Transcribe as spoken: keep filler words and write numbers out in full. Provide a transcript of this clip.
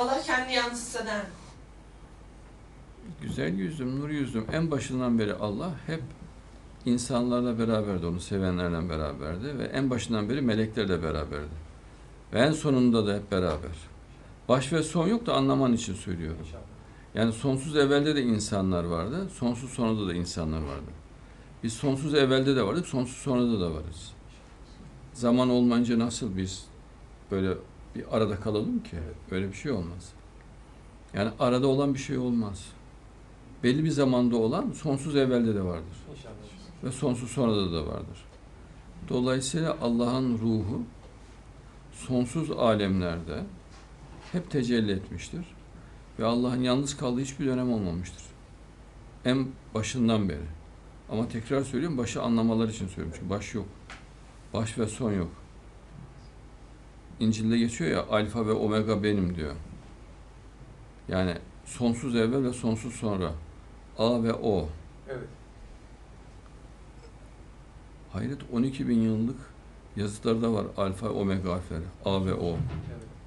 Allah kendi yansıtsa der mi? Güzel yüzüm, nur yüzüm. En başından beri Allah hep insanlarla beraberdi, onu sevenlerle beraberdi ve en başından beri meleklerle beraberdi. Ve en sonunda da hep beraber. Baş ve son yok da anlaman için söylüyorum. Yani sonsuz evvelde de insanlar vardı, sonsuz sonunda da insanlar vardı. Biz sonsuz evvelde de vardık, sonsuz sonunda da varız. Zaman olmayınca nasıl biz böyle bir arada kalalım ki? Öyle bir şey olmaz. Yani arada olan bir şey olmaz. Belli bir zamanda olan sonsuz evvelde de vardır. İnşallah. Ve sonsuz sonrada da vardır. Dolayısıyla Allah'ın ruhu sonsuz alemlerde hep tecelli etmiştir. Ve Allah'ın yalnız kaldığı hiçbir dönem olmamıştır. En başından beri. Ama tekrar söylüyorum, başı anlamalar için söylüyorum. Çünkü baş yok. Baş ve son yok. İncil'de geçiyor ya, alfa ve omega benim diyor. Yani sonsuz evvel ve sonsuz sonra. A ve O. Evet. Hayret, on iki bin yıllık yazıtlarda var alfa, omega harfleri. A ve O. Evet.